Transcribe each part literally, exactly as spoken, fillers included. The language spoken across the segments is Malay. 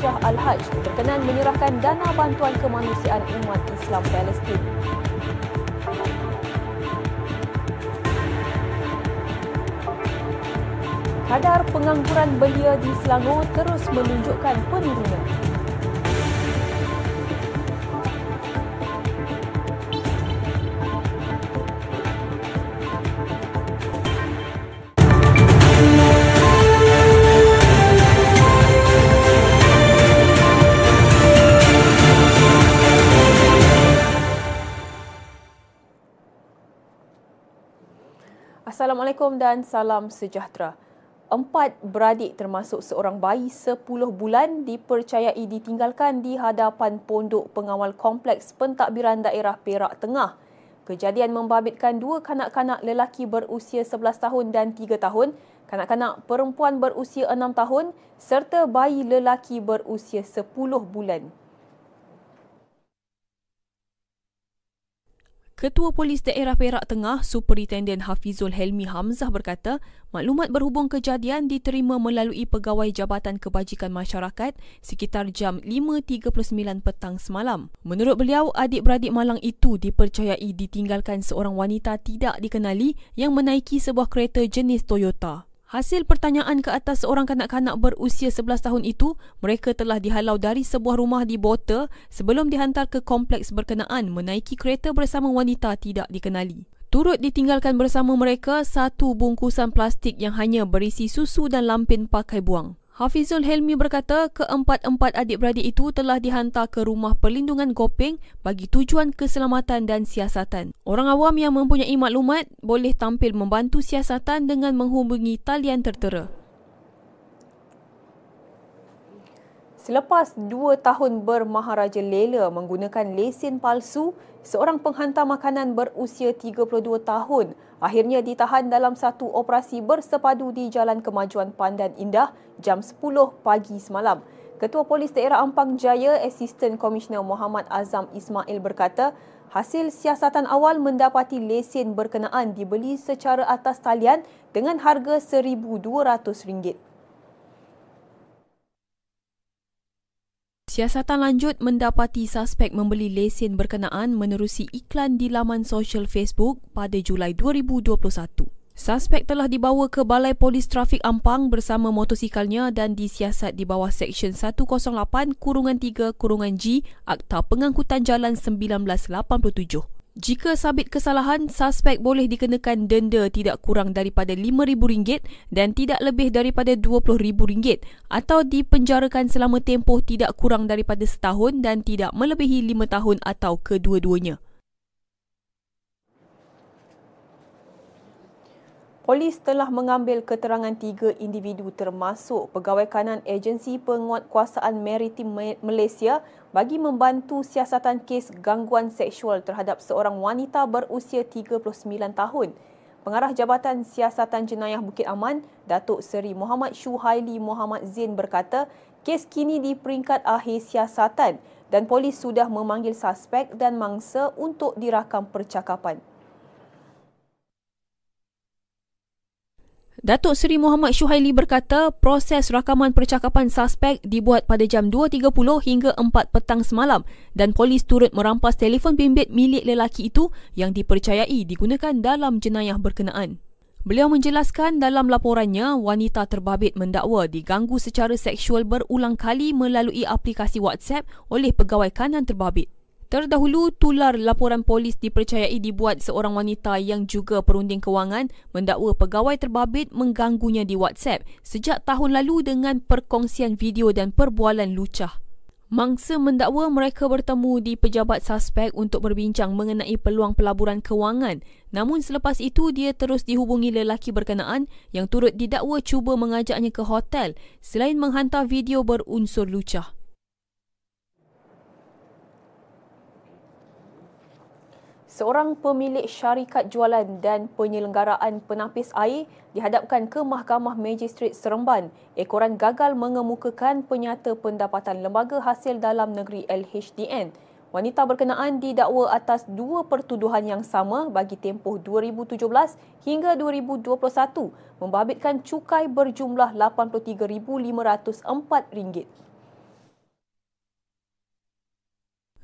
Syah Al Haji berkenan menyerahkan dana bantuan kemanusiaan umat Islam Palestin. Kadar pengangguran belia di Selangor terus menunjukkan penurunan. Assalamualaikum dan salam sejahtera. Empat beradik termasuk seorang bayi sepuluh bulan dipercayai ditinggalkan di hadapan pondok pengawal kompleks pentadbiran daerah Perak Tengah. Kejadian membabitkan dua kanak-kanak lelaki berusia sebelas tahun dan tiga tahun, kanak-kanak perempuan berusia enam tahun serta bayi lelaki berusia sepuluh bulan. Ketua Polis Daerah Perak Tengah, Superintenden Hafizul Helmi Hamzah berkata, maklumat berhubung kejadian diterima melalui Pegawai Jabatan Kebajikan Masyarakat sekitar jam lima tiga puluh sembilan petang semalam. Menurut beliau, adik-beradik malang itu dipercayai ditinggalkan seorang wanita tidak dikenali yang menaiki sebuah kereta jenis Toyota. Hasil pertanyaan ke atas seorang kanak-kanak berusia sebelas tahun itu, mereka telah dihalau dari sebuah rumah di Bota sebelum dihantar ke kompleks berkenaan menaiki kereta bersama wanita tidak dikenali. Turut ditinggalkan bersama mereka satu bungkusan plastik yang hanya berisi susu dan lampin pakai buang. Hafizul Helmi berkata keempat-empat adik-beradik itu telah dihantar ke rumah perlindungan Gopeng bagi tujuan keselamatan dan siasatan. Orang awam yang mempunyai maklumat boleh tampil membantu siasatan dengan menghubungi talian tertera. Selepas dua tahun bermaharaja lela menggunakan lesen palsu, seorang penghantar makanan berusia tiga puluh dua tahun akhirnya ditahan dalam satu operasi bersepadu di Jalan Kemajuan Pandan Indah jam sepuluh pagi semalam. Ketua Polis Daerah Ampang Jaya, Asisten Komisioner Muhammad Azam Ismail berkata, hasil siasatan awal mendapati lesen berkenaan dibeli secara atas talian dengan harga seribu dua ratus ringgit. Siasatan lanjut mendapati suspek membeli lesen berkenaan menerusi iklan di laman sosial Facebook pada Julai dua ribu dua puluh satu. Suspek telah dibawa ke Balai Polis Trafik Ampang bersama motosikalnya dan disiasat di bawah Seksyen seratus lapan tiga G Akta Pengangkutan Jalan seribu sembilan ratus lapan puluh tujuh. Jika sabit kesalahan, suspek boleh dikenakan denda tidak kurang daripada lima ribu ringgit dan tidak lebih daripada dua puluh ribu ringgit atau dipenjarakan selama tempoh tidak kurang daripada setahun dan tidak melebihi lima tahun atau kedua-duanya. Polis telah mengambil keterangan tiga individu termasuk pegawai kanan Agensi Penguatkuasaan Maritim Malaysia bagi membantu siasatan kes gangguan seksual terhadap seorang wanita berusia tiga puluh sembilan tahun. Pengarah Jabatan Siasatan Jenayah Bukit Aman, Datuk Seri Muhammad Syuhaili Muhammad Zain berkata, kes kini di peringkat akhir siasatan dan polis sudah memanggil suspek dan mangsa untuk dirakam percakapan. Datuk Seri Muhammad Syuhaili berkata proses rakaman percakapan suspek dibuat pada jam dua tiga puluh hingga empat petang semalam dan polis turut merampas telefon bimbit milik lelaki itu yang dipercayai digunakan dalam jenayah berkenaan. Beliau menjelaskan dalam laporannya wanita terbabit mendakwa diganggu secara seksual berulang kali melalui aplikasi WhatsApp oleh pegawai kanan terbabit. Terdahulu, tular laporan polis dipercayai dibuat seorang wanita yang juga perunding kewangan mendakwa pegawai terbabit mengganggunya di WhatsApp sejak tahun lalu dengan perkongsian video dan perbualan lucah. Mangsa mendakwa mereka bertemu di pejabat suspek untuk berbincang mengenai peluang pelaburan kewangan. Namun selepas itu, dia terus dihubungi lelaki berkenaan yang turut didakwa cuba mengajaknya ke hotel selain menghantar video berunsur lucah. Seorang pemilik syarikat jualan dan penyelenggaraan penapis air dihadapkan ke Mahkamah Majistret Seremban ekoran gagal mengemukakan penyata pendapatan Lembaga Hasil Dalam Negeri L H D N. Wanita berkenaan didakwa atas dua pertuduhan yang sama bagi tempoh dua ribu tujuh belas hingga dua ribu dua puluh satu membabitkan cukai berjumlah lapan puluh tiga ribu lima ratus empat ringgit.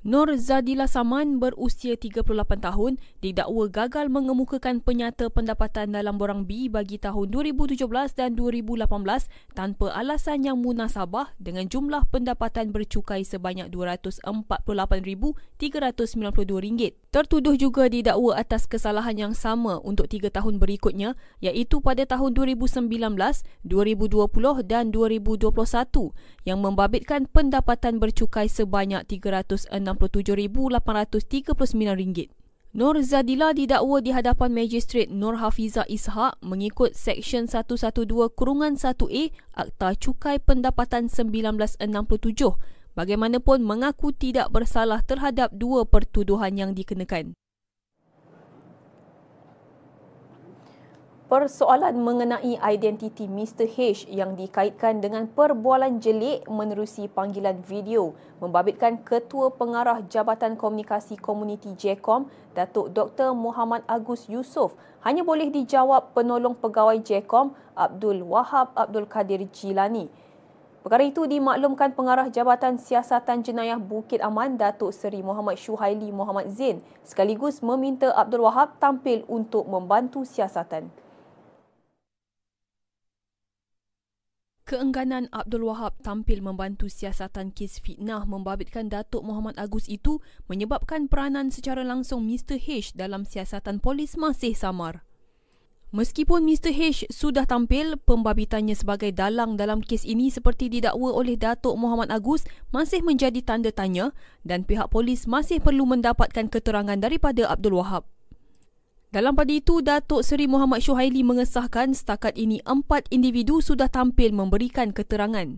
Nur Zadila Saman berusia tiga puluh lapan tahun didakwa gagal mengemukakan penyata pendapatan dalam borang B bagi tahun dua ribu tujuh belas dan dua ribu lapan belas tanpa alasan yang munasabah dengan jumlah pendapatan bercukai sebanyak dua ratus empat puluh lapan ribu tiga ratus sembilan puluh dua ringgit. Tertuduh juga didakwa atas kesalahan yang sama untuk tiga tahun berikutnya iaitu pada tahun dua ribu sembilan belas, dua ribu dua puluh dan dua ribu dua puluh satu yang membabitkan pendapatan bercukai sebanyak tiga ratus enam puluh tujuh ribu lapan ratus tiga puluh sembilan ringgit. Nur Zadila didakwa di hadapan Magistrate Nur Hafiza Ishaq mengikut Seksyen seratus dua belas A Akta Cukai Pendapatan seribu sembilan ratus enam puluh tujuh, bagaimanapun mengaku tidak bersalah terhadap dua pertuduhan yang dikenakan. Persoalan mengenai identiti Mister H yang dikaitkan dengan perbualan jelik menerusi panggilan video membabitkan Ketua Pengarah Jabatan Komunikasi Komuniti J K O M, Datuk Doktor Muhammad Agus Yusof, hanya boleh dijawab Penolong Pegawai J K O M Abdul Wahab Abdul Kadir Jilani. Perkara itu dimaklumkan Pengarah Jabatan Siasatan Jenayah Bukit Aman, Datuk Seri Muhammad Syuhaili Muhammad Zain, sekaligus meminta Abdul Wahab tampil untuk membantu siasatan. Keengganan Abdul Wahab tampil membantu siasatan kes fitnah membabitkan Datuk Muhammad Agus itu menyebabkan peranan secara langsung Mister H dalam siasatan polis masih samar. Meskipun Mister H sudah tampil, pembabitannya sebagai dalang dalam kes ini seperti didakwa oleh Datuk Muhammad Agus masih menjadi tanda tanya dan pihak polis masih perlu mendapatkan keterangan daripada Abdul Wahab. Dalam pada itu, Datuk Seri Muhammad Syuhaili mengesahkan setakat ini empat individu sudah tampil memberikan keterangan.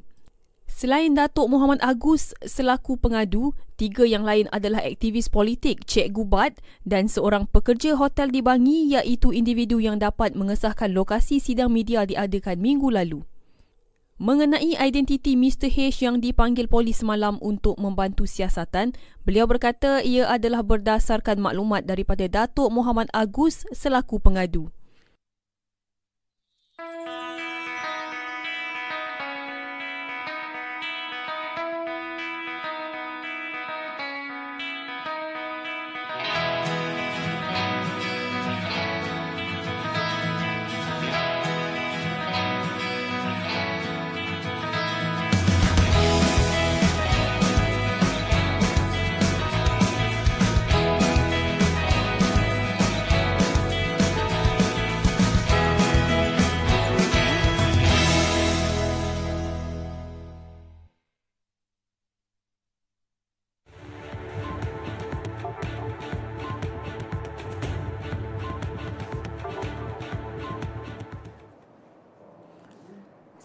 Selain Datuk Muhammad Agus selaku pengadu, tiga yang lain adalah aktivis politik Cik Gubat dan seorang pekerja hotel di Bangi iaitu individu yang dapat mengesahkan lokasi sidang media diadakan minggu lalu. Mengenai identiti Mister H yang dipanggil polis semalam untuk membantu siasatan, beliau berkata ia adalah berdasarkan maklumat daripada Datuk Muhammad Agus selaku pengadu.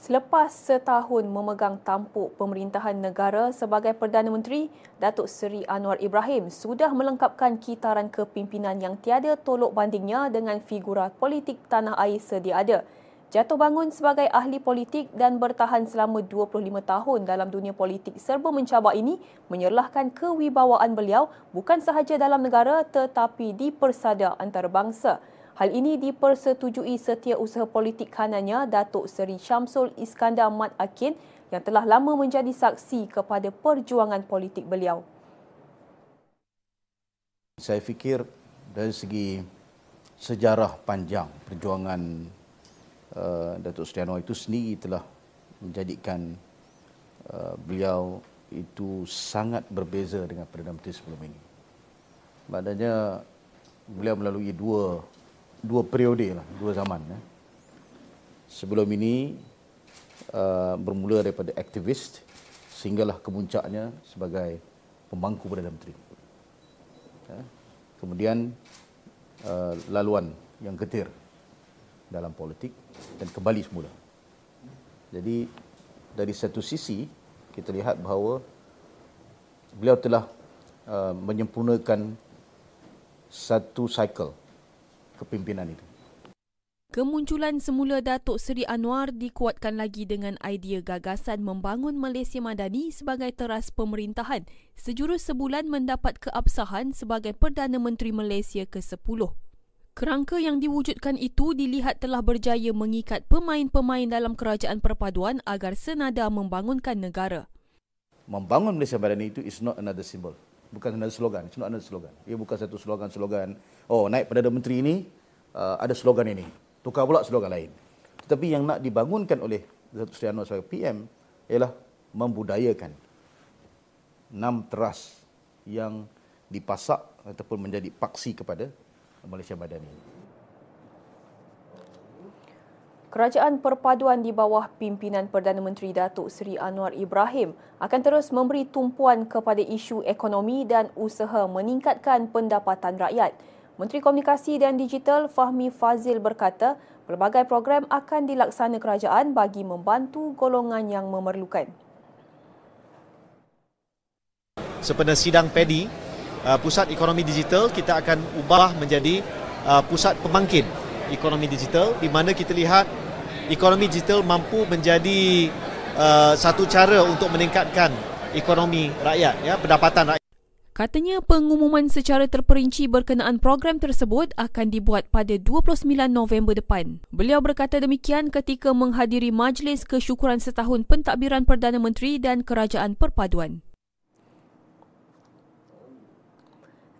Selepas setahun memegang tampuk pemerintahan negara sebagai Perdana Menteri, Datuk Seri Anwar Ibrahim sudah melengkapkan kitaran kepimpinan yang tiada tolok bandingnya dengan figura politik tanah air sedia ada. Jatuh bangun sebagai ahli politik dan bertahan selama dua puluh lima tahun dalam dunia politik serba mencabar ini menyerlahkan kewibawaan beliau bukan sahaja dalam negara tetapi di persada antarabangsa. Hal ini dipersetujui setiausaha politik kanannya Datuk Seri Syamsul Iskandar Mat Akin yang telah lama menjadi saksi kepada perjuangan politik beliau. Saya fikir dari segi sejarah panjang perjuangan uh, Datuk Seri Anwar itu sendiri telah menjadikan uh, beliau itu sangat berbeza dengan Perdana Menteri sebelum ini. Maknanya beliau melalui dua dua periode lah, dua zaman. Sebelum ini bermula daripada aktivis sehinggalah kemuncaknya sebagai pemangku Perdana Menteri. Kemudian laluan yang getir dalam politik dan kembali semula. Jadi dari satu sisi kita lihat bahawa beliau telah menyempurnakan satu cycle kepimpinan itu. Kemunculan semula Datuk Seri Anwar dikuatkan lagi dengan idea gagasan membangun Malaysia Madani sebagai teras pemerintahan sejurus sebulan mendapat keabsahan sebagai Perdana Menteri Malaysia ke sepuluh. Kerangka yang diwujudkan itu dilihat telah berjaya mengikat pemain-pemain dalam kerajaan perpaduan agar senada membangunkan negara. Membangun Malaysia Madani itu is not another symbol. bukan ada slogan. It's not ada slogan. Ia bukan satu slogan-slogan, oh naik Perdana Menteri ini, uh, ada slogan ini. Tukar pula slogan lain. Tetapi yang nak dibangunkan oleh Datuk Seri Anwar sebagai P M ialah membudayakan enam teras yang dipasak ataupun menjadi paksi kepada Malaysia Madani. Kerajaan Perpaduan di bawah pimpinan Perdana Menteri Datuk Seri Anwar Ibrahim akan terus memberi tumpuan kepada isu ekonomi dan usaha meningkatkan pendapatan rakyat. Menteri Komunikasi dan Digital Fahmi Fadzil berkata, pelbagai program akan dilaksana kerajaan bagi membantu golongan yang memerlukan. Sempena sidang P E D I, Pusat Ekonomi Digital, kita akan ubah menjadi pusat pembangkit ekonomi digital, di mana kita lihat ekonomi digital mampu menjadi uh, satu cara untuk meningkatkan ekonomi rakyat, ya, pendapatan rakyat. Katanya pengumuman secara terperinci berkenaan program tersebut akan dibuat pada dua puluh sembilan November depan. Beliau berkata demikian ketika menghadiri Majlis Kesyukuran Setahun Pentadbiran Perdana Menteri dan Kerajaan Perpaduan.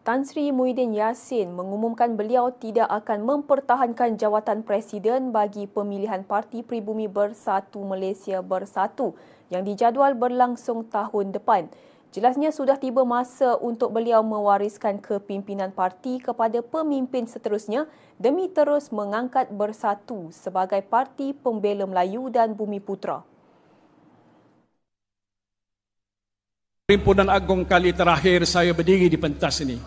Tan Sri Muhyiddin Yassin mengumumkan beliau tidak akan mempertahankan jawatan Presiden bagi pemilihan Parti Pribumi Bersatu Malaysia Bersatu yang dijadual berlangsung tahun depan. Jelasnya sudah tiba masa untuk beliau mewariskan kepimpinan parti kepada pemimpin seterusnya demi terus mengangkat Bersatu sebagai Parti Pembela Melayu dan Bumi Putera. Perhimpunan Agong kali terakhir saya berdiri di pentas ini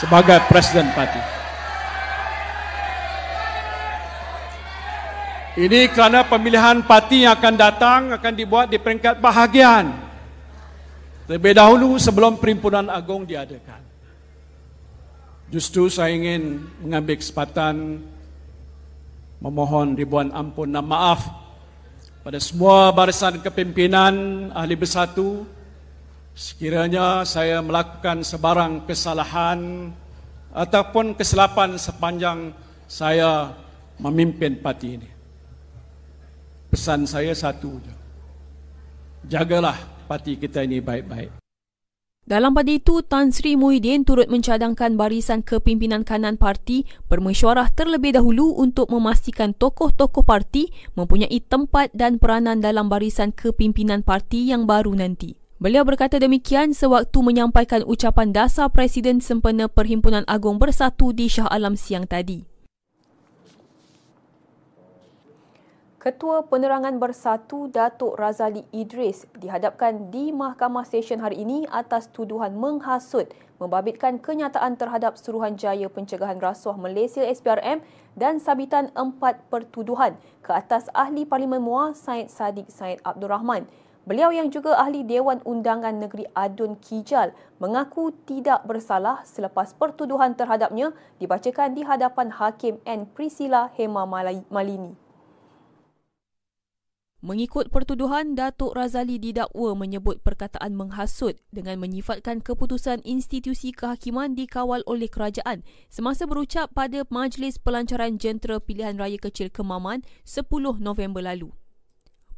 sebagai Presiden Parti. Ini kerana pemilihan parti yang akan datang akan dibuat di peringkat bahagian lebih dahulu sebelum Perhimpunan Agong diadakan. Justru saya ingin mengambil kesempatan memohon ribuan ampun dan maaf pada semua barisan kepimpinan Ahli Bersatu sekiranya saya melakukan sebarang kesalahan ataupun kesilapan sepanjang saya memimpin parti ini. Pesan saya satu saja. Jagalah parti kita ini baik-baik. Dalam pada itu, Tan Sri Muhyiddin turut mencadangkan barisan kepimpinan kanan parti bermesyuarah terlebih dahulu untuk memastikan tokoh-tokoh parti mempunyai tempat dan peranan dalam barisan kepimpinan parti yang baru nanti. Beliau berkata demikian sewaktu menyampaikan ucapan dasar Presiden sempena Perhimpunan Agong Bersatu di Shah Alam siang tadi. Ketua Penerangan Bersatu Datuk Razali Idris dihadapkan di Mahkamah Sesyen hari ini atas tuduhan menghasut membabitkan kenyataan terhadap Suruhanjaya Pencegahan Rasuah Malaysia S P R M dan sabitan empat pertuduhan ke atas Ahli Parlimen Muar Syed Saddiq Syed Abdul Rahman. Beliau yang juga Ahli Dewan Undangan Negeri Adun Kijal mengaku tidak bersalah selepas pertuduhan terhadapnya dibacakan di hadapan Hakim N. Priscilla Hema Malini. Mengikut pertuduhan, Datuk Razali didakwa menyebut perkataan menghasut dengan menyifatkan keputusan institusi kehakiman dikawal oleh kerajaan semasa berucap pada Majlis Pelancaran Jentera Pilihan Raya Kecil Kemaman sepuluh November lalu.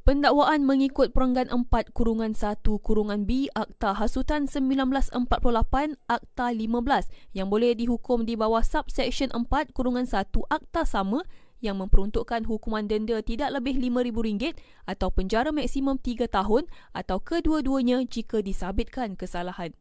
Pendakwaan mengikut perenggan empat satu B Akta Hasutan seribu sembilan ratus empat puluh lapan Akta lima belas yang boleh dihukum di bawah subseksyen empat satu Akta sama yang memperuntukkan hukuman denda tidak lebih lima ribu ringgit atau penjara maksimum tiga tahun atau kedua-duanya jika disabitkan kesalahan.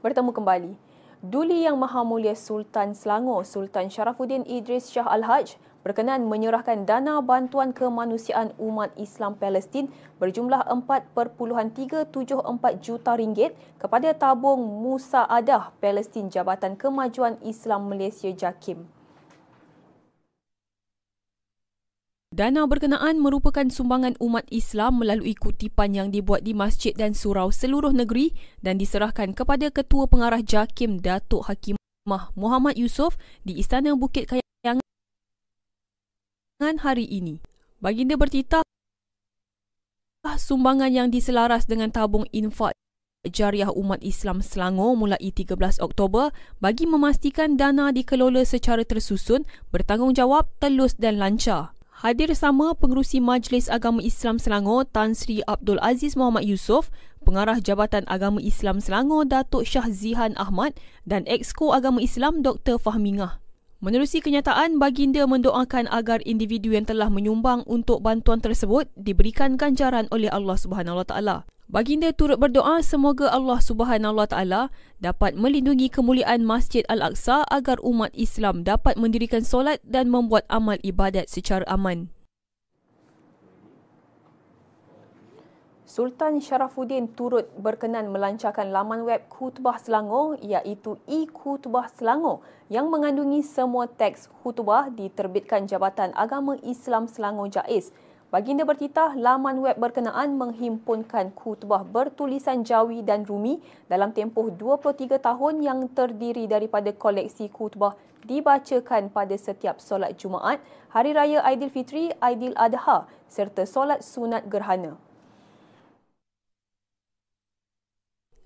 Bertemu kembali. Duli Yang Maha Mulia Sultan Selangor, Sultan Sharafuddin Idris Shah Al-Haj berkenaan menyerahkan dana bantuan kemanusiaan umat Islam Palestin berjumlah empat perpuluhan tiga tujuh empat juta ringgit kepada tabung Musaadah Palestin Jabatan Kemajuan Islam Malaysia JAKIM. Dana berkenaan merupakan sumbangan umat Islam melalui kutipan yang dibuat di masjid dan surau seluruh negeri dan diserahkan kepada Ketua Pengarah JAKIM Datuk Hakimah Muhammad Yusof di Istana Bukit Kayangan hari ini. Baginda bertitah sumbangan yang diselaras dengan tabung infak jariah umat Islam Selangor mulai tiga belas Oktober bagi memastikan dana dikelola secara tersusun, bertanggungjawab, telus dan lancar. Hadir sama Pengerusi Majlis Agama Islam Selangor Tan Sri Abdul Aziz Muhammad Yusof, Pengarah Jabatan Agama Islam Selangor Datuk Syah Zihan Ahmad dan Exco Agama Islam Doktor Fahmingah. Menerusi kenyataan, baginda mendoakan agar individu yang telah menyumbang untuk bantuan tersebut diberikan ganjaran oleh Allah Subhanahu Wa Taala. Baginda turut berdoa semoga Allah Subhanahu Wa Taala dapat melindungi kemuliaan Masjid Al-Aqsa agar umat Islam dapat mendirikan solat dan membuat amal ibadat secara aman. Sultan Sharafuddin turut berkenan melancarkan laman web Khutbah Selangor iaitu e-Khutbah Selangor yang mengandungi semua teks khutbah diterbitkan Jabatan Agama Islam Selangor JAIS. Baginda bertitah laman web berkenaan menghimpunkan khutbah bertulisan Jawi dan Rumi dalam tempoh dua puluh tiga tahun yang terdiri daripada koleksi khutbah dibacakan pada setiap solat Jumaat, Hari Raya Aidilfitri, Aidil Adha serta solat sunat gerhana.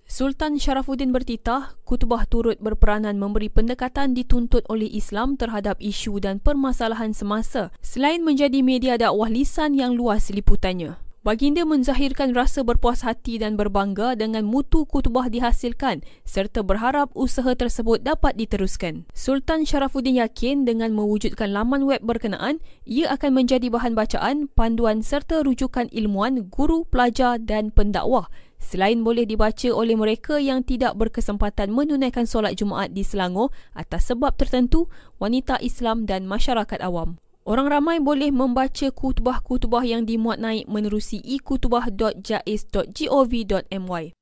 Sultan Sharafuddin bertitah, khutbah turut berperanan memberi pendekatan dituntut oleh Islam terhadap isu dan permasalahan semasa selain menjadi media dakwah lisan yang luas liputannya. Baginda menzahirkan rasa berpuas hati dan berbangga dengan mutu khutbah dihasilkan serta berharap usaha tersebut dapat diteruskan. Sultan Sharafuddin yakin dengan mewujudkan laman web berkenaan, ia akan menjadi bahan bacaan, panduan serta rujukan ilmuan, guru, pelajar dan pendakwah. Selain boleh dibaca oleh mereka yang tidak berkesempatan menunaikan solat Jumaat di Selangor atas sebab tertentu, wanita Islam dan masyarakat awam. Orang ramai boleh membaca khutbah-khutbah yang dimuat naik menerusi e khutbah dot jais dot gov dot my.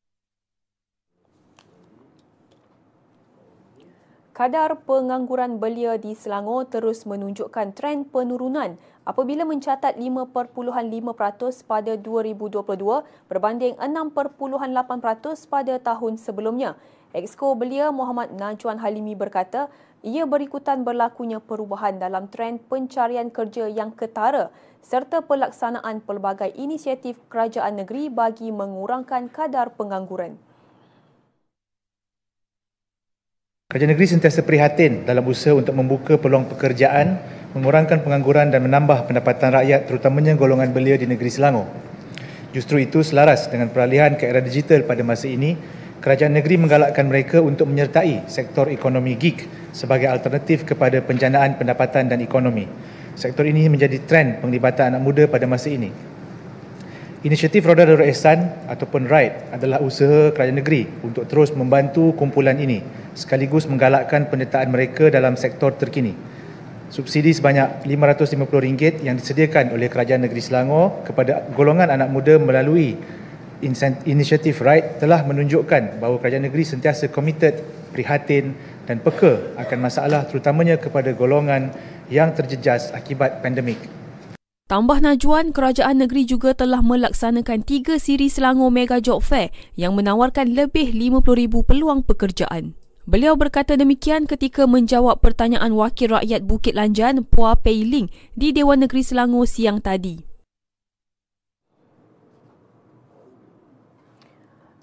Kadar pengangguran belia di Selangor terus menunjukkan tren penurunan apabila mencatat lima perpuluhan lima peratus pada dua ribu dua puluh dua berbanding enam perpuluhan lapan peratus pada tahun sebelumnya. Exco belia Muhammad Najwan Halimi berkata ia berikutan berlakunya perubahan dalam tren pencarian kerja yang ketara serta pelaksanaan pelbagai inisiatif kerajaan negeri bagi mengurangkan kadar pengangguran. Kerajaan negeri sentiasa prihatin dalam usaha untuk membuka peluang pekerjaan, mengurangkan pengangguran dan menambah pendapatan rakyat terutamanya golongan belia di negeri Selangor. Justru itu selaras dengan peralihan ke era digital pada masa ini, kerajaan negeri menggalakkan mereka untuk menyertai sektor ekonomi gig sebagai alternatif kepada penjanaan pendapatan dan ekonomi. Sektor ini menjadi trend penglibatan anak muda pada masa ini. Inisiatif Roda Darul Ehsan ataupun RIDE adalah usaha kerajaan negeri untuk terus membantu kumpulan ini sekaligus menggalakkan penyertaan mereka dalam sektor terkini. Subsidi sebanyak lima ratus lima puluh ringgit ringgit yang disediakan oleh kerajaan negeri Selangor kepada golongan anak muda melalui inisiatif RIDE telah menunjukkan bahawa kerajaan negeri sentiasa komited, prihatin dan peka akan masalah terutamanya kepada golongan yang terjejas akibat pandemik. Tambah Najwan, kerajaan negeri juga telah melaksanakan tiga siri Selangor Mega Job Fair yang menawarkan lebih lima puluh ribu peluang pekerjaan. Beliau berkata demikian ketika menjawab pertanyaan Wakil Rakyat Bukit Lanjan, Puah Peiling di Dewan Negeri Selangor siang tadi.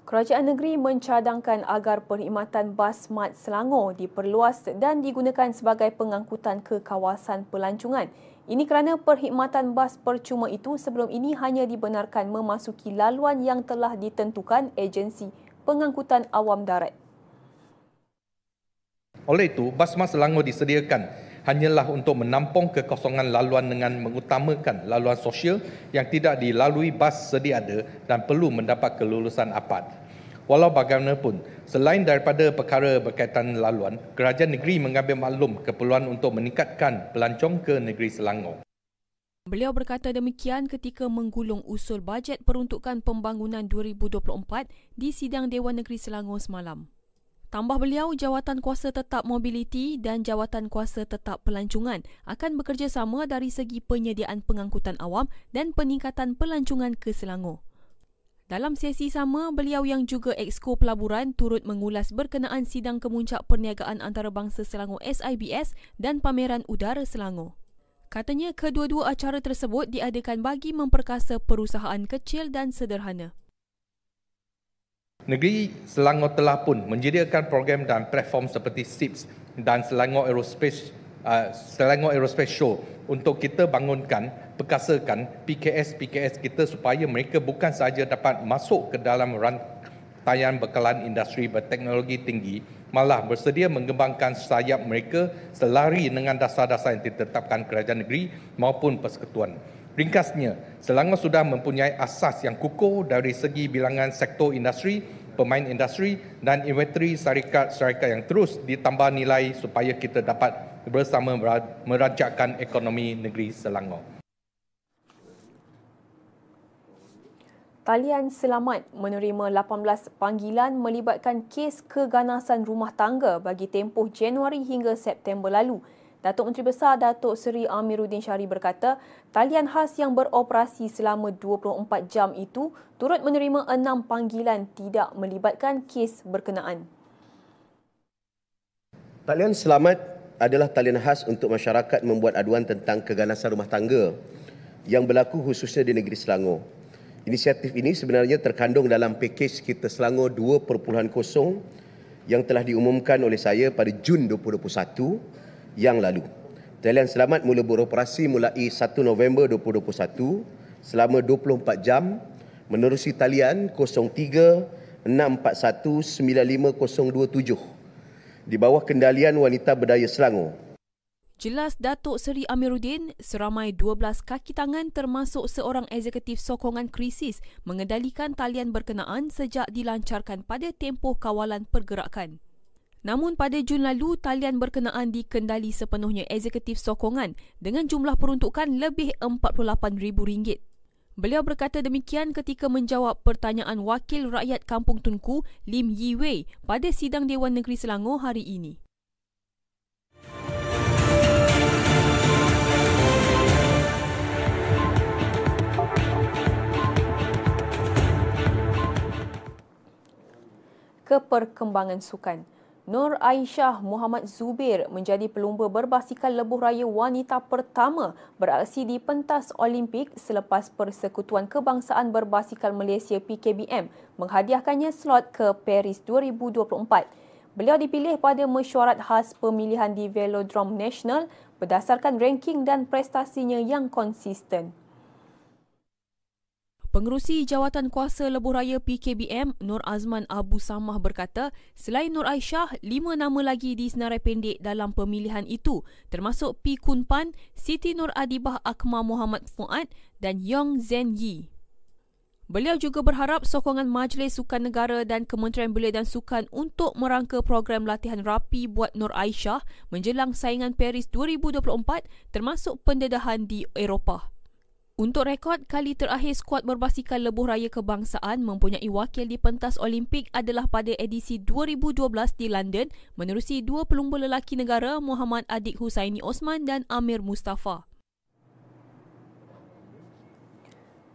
Kerajaan negeri mencadangkan agar perkhidmatan Basmat Selangor diperluas dan digunakan sebagai pengangkutan ke kawasan pelancongan. Ini kerana perkhidmatan bas percuma itu sebelum ini hanya dibenarkan memasuki laluan yang telah ditentukan agensi pengangkutan awam darat. Oleh itu, Basmat Selangor disediakan hanyalah untuk menampung kekosongan laluan dengan mengutamakan laluan sosial yang tidak dilalui bas sedia ada dan perlu mendapat kelulusan A P A D. Walau bagaimanapun, selain daripada perkara berkaitan laluan, kerajaan negeri mengambil maklum keperluan untuk meningkatkan pelancong ke negeri Selangor. Beliau berkata demikian ketika menggulung usul bajet peruntukan pembangunan dua ribu dua puluh empat di sidang Dewan Negeri Selangor semalam. Tambah beliau, Jawatan Kuasa Tetap Mobiliti dan Jawatan Kuasa Tetap Pelancongan akan bekerjasama dari segi penyediaan pengangkutan awam dan peningkatan pelancongan ke Selangor. Dalam sesi sama, beliau yang juga Exco Pelaburan turut mengulas berkenaan sidang kemuncak perniagaan antarabangsa Selangor S I B S dan pameran udara Selangor. Katanya kedua-dua acara tersebut diadakan bagi memperkasa perusahaan kecil dan sederhana. Negeri Selangor telah pun menyediakan program dan platform seperti S I P S dan Selangor Aerospace uh, Selangor Aerospace Show untuk kita bangunkan, perkasakan P K S P K S kita supaya mereka bukan sahaja dapat masuk ke dalam rantaian bekalan industri berteknologi tinggi, malah bersedia mengembangkan sayap mereka selari dengan dasar-dasar yang ditetapkan kerajaan negeri maupun persekutuan. Ringkasnya, Selangor sudah mempunyai asas yang kukuh dari segi bilangan sektor industri, pemain industri dan inventory syarikat-syarikat yang terus ditambah nilai supaya kita dapat bersama merajakkan ekonomi negeri Selangor. Talian Selamat menerima lapan belas panggilan melibatkan kes keganasan rumah tangga bagi tempoh Januari hingga September lalu. Datuk Menteri Besar Datuk Seri Amirudin Shari berkata, talian khas yang beroperasi selama dua puluh empat jam itu turut menerima enam panggilan tidak melibatkan kes berkenaan. Talian Selamat adalah talian khas untuk masyarakat membuat aduan tentang keganasan rumah tangga yang berlaku khususnya di negeri Selangor. Inisiatif ini sebenarnya terkandung dalam pakej Kita Selangor dua titik kosong yang telah diumumkan oleh saya pada Jun dua ribu dua puluh satu. Yang lalu. Talian Selamat mula beroperasi mulai satu November dua ribu dua puluh satu selama dua puluh empat jam menerusi talian kosong tiga enam empat satu sembilan lima kosong dua tujuh di bawah kendalian Wanita Berdaya Selangor. Jelas Datuk Seri Amirudin, seramai dua belas kaki tangan termasuk seorang eksekutif sokongan krisis mengendalikan talian berkenaan sejak dilancarkan pada tempoh kawalan pergerakan. Namun pada Jun lalu, talian berkenaan dikendali sepenuhnya eksekutif sokongan dengan jumlah peruntukan lebih empat puluh lapan ribu ringgit. Beliau berkata demikian ketika menjawab pertanyaan Wakil Rakyat Kampung Tunku Lim Yi Wei pada sidang Dewan Negeri Selangor hari ini. Keperkembangan sukan. Nur Aisyah Muhammad Zubir menjadi pelumba berbasikal lebuh raya wanita pertama beraksi di pentas Olimpik selepas Persekutuan Kebangsaan Berbasikal Malaysia P K B M menghadiahkannya slot ke Paris dua ribu dua puluh empat. Beliau dipilih pada mesyuarat khas pemilihan di Velodrome Nasional berdasarkan ranking dan prestasinya yang konsisten. Pengerusi Jawatan Kuasa Lebuh Raya P K B M, Nur Azman Abu Samah berkata, selain Nur Aisyah, lima nama lagi disenarai pendek dalam pemilihan itu, termasuk P. Kunpan, Siti Nur Adibah Akmal Muhammad Fuad dan Yong Zen Yi. Beliau juga berharap sokongan Majlis Sukan Negara dan Kementerian Belia dan Sukan untuk merangka program latihan rapi buat Nur Aisyah menjelang saingan Paris dua ribu dua puluh empat termasuk pendedahan di Eropah. Untuk rekod, kali terakhir skuad berbasikal lebuh raya kebangsaan mempunyai wakil di pentas Olimpik adalah pada edisi dua ribu dua belas di London menerusi dua pelumba lelaki negara Muhammad Adik Husaini Osman dan Amir Mustafa.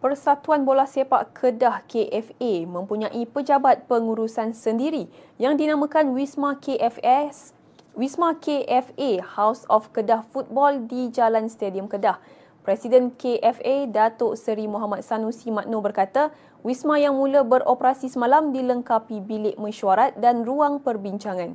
Persatuan Bola Sepak Kedah K F A mempunyai pejabat pengurusan sendiri yang dinamakan Wisma K F S, Wisma K F A House of Kedah Football di Jalan Stadium Kedah. Presiden K F A Datuk Seri Muhammad Sanusi Makno berkata, wisma yang mula beroperasi semalam dilengkapi bilik mesyuarat dan ruang perbincangan.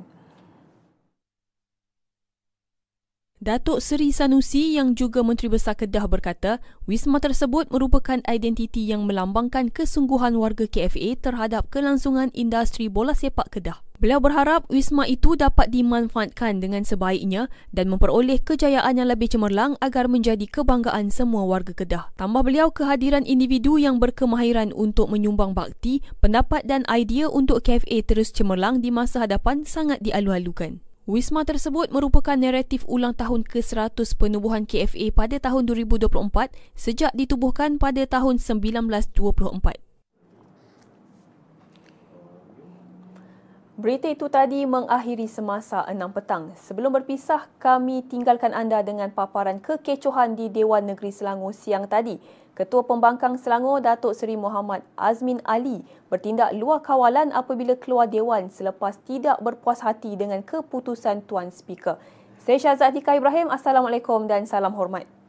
Datuk Seri Sanusi yang juga Menteri Besar Kedah berkata, wisma tersebut merupakan identiti yang melambangkan kesungguhan warga K F A terhadap kelangsungan industri bola sepak Kedah. Beliau berharap wisma itu dapat dimanfaatkan dengan sebaiknya dan memperoleh kejayaan yang lebih cemerlang agar menjadi kebanggaan semua warga Kedah. Tambah beliau kehadiran individu yang berkemahiran untuk menyumbang bakti, pendapat dan idea untuk K F A terus cemerlang di masa hadapan sangat dialu-alukan. Wisma tersebut merupakan naratif ulang tahun ke seratus penubuhan K F A pada tahun dua ribu dua puluh empat sejak ditubuhkan pada tahun seribu sembilan ratus dua puluh empat. Berita itu tadi mengakhiri semasa enam petang. Sebelum berpisah, kami tinggalkan anda dengan paparan kekecohan di Dewan Negeri Selangor siang tadi. Ketua Pembangkang Selangor, Datuk Seri Muhammad Azmin Ali bertindak luar kawalan apabila keluar Dewan selepas tidak berpuas hati dengan keputusan Tuan Speaker. Saya Syah Zaddiq Ibrahim, Assalamualaikum dan salam hormat.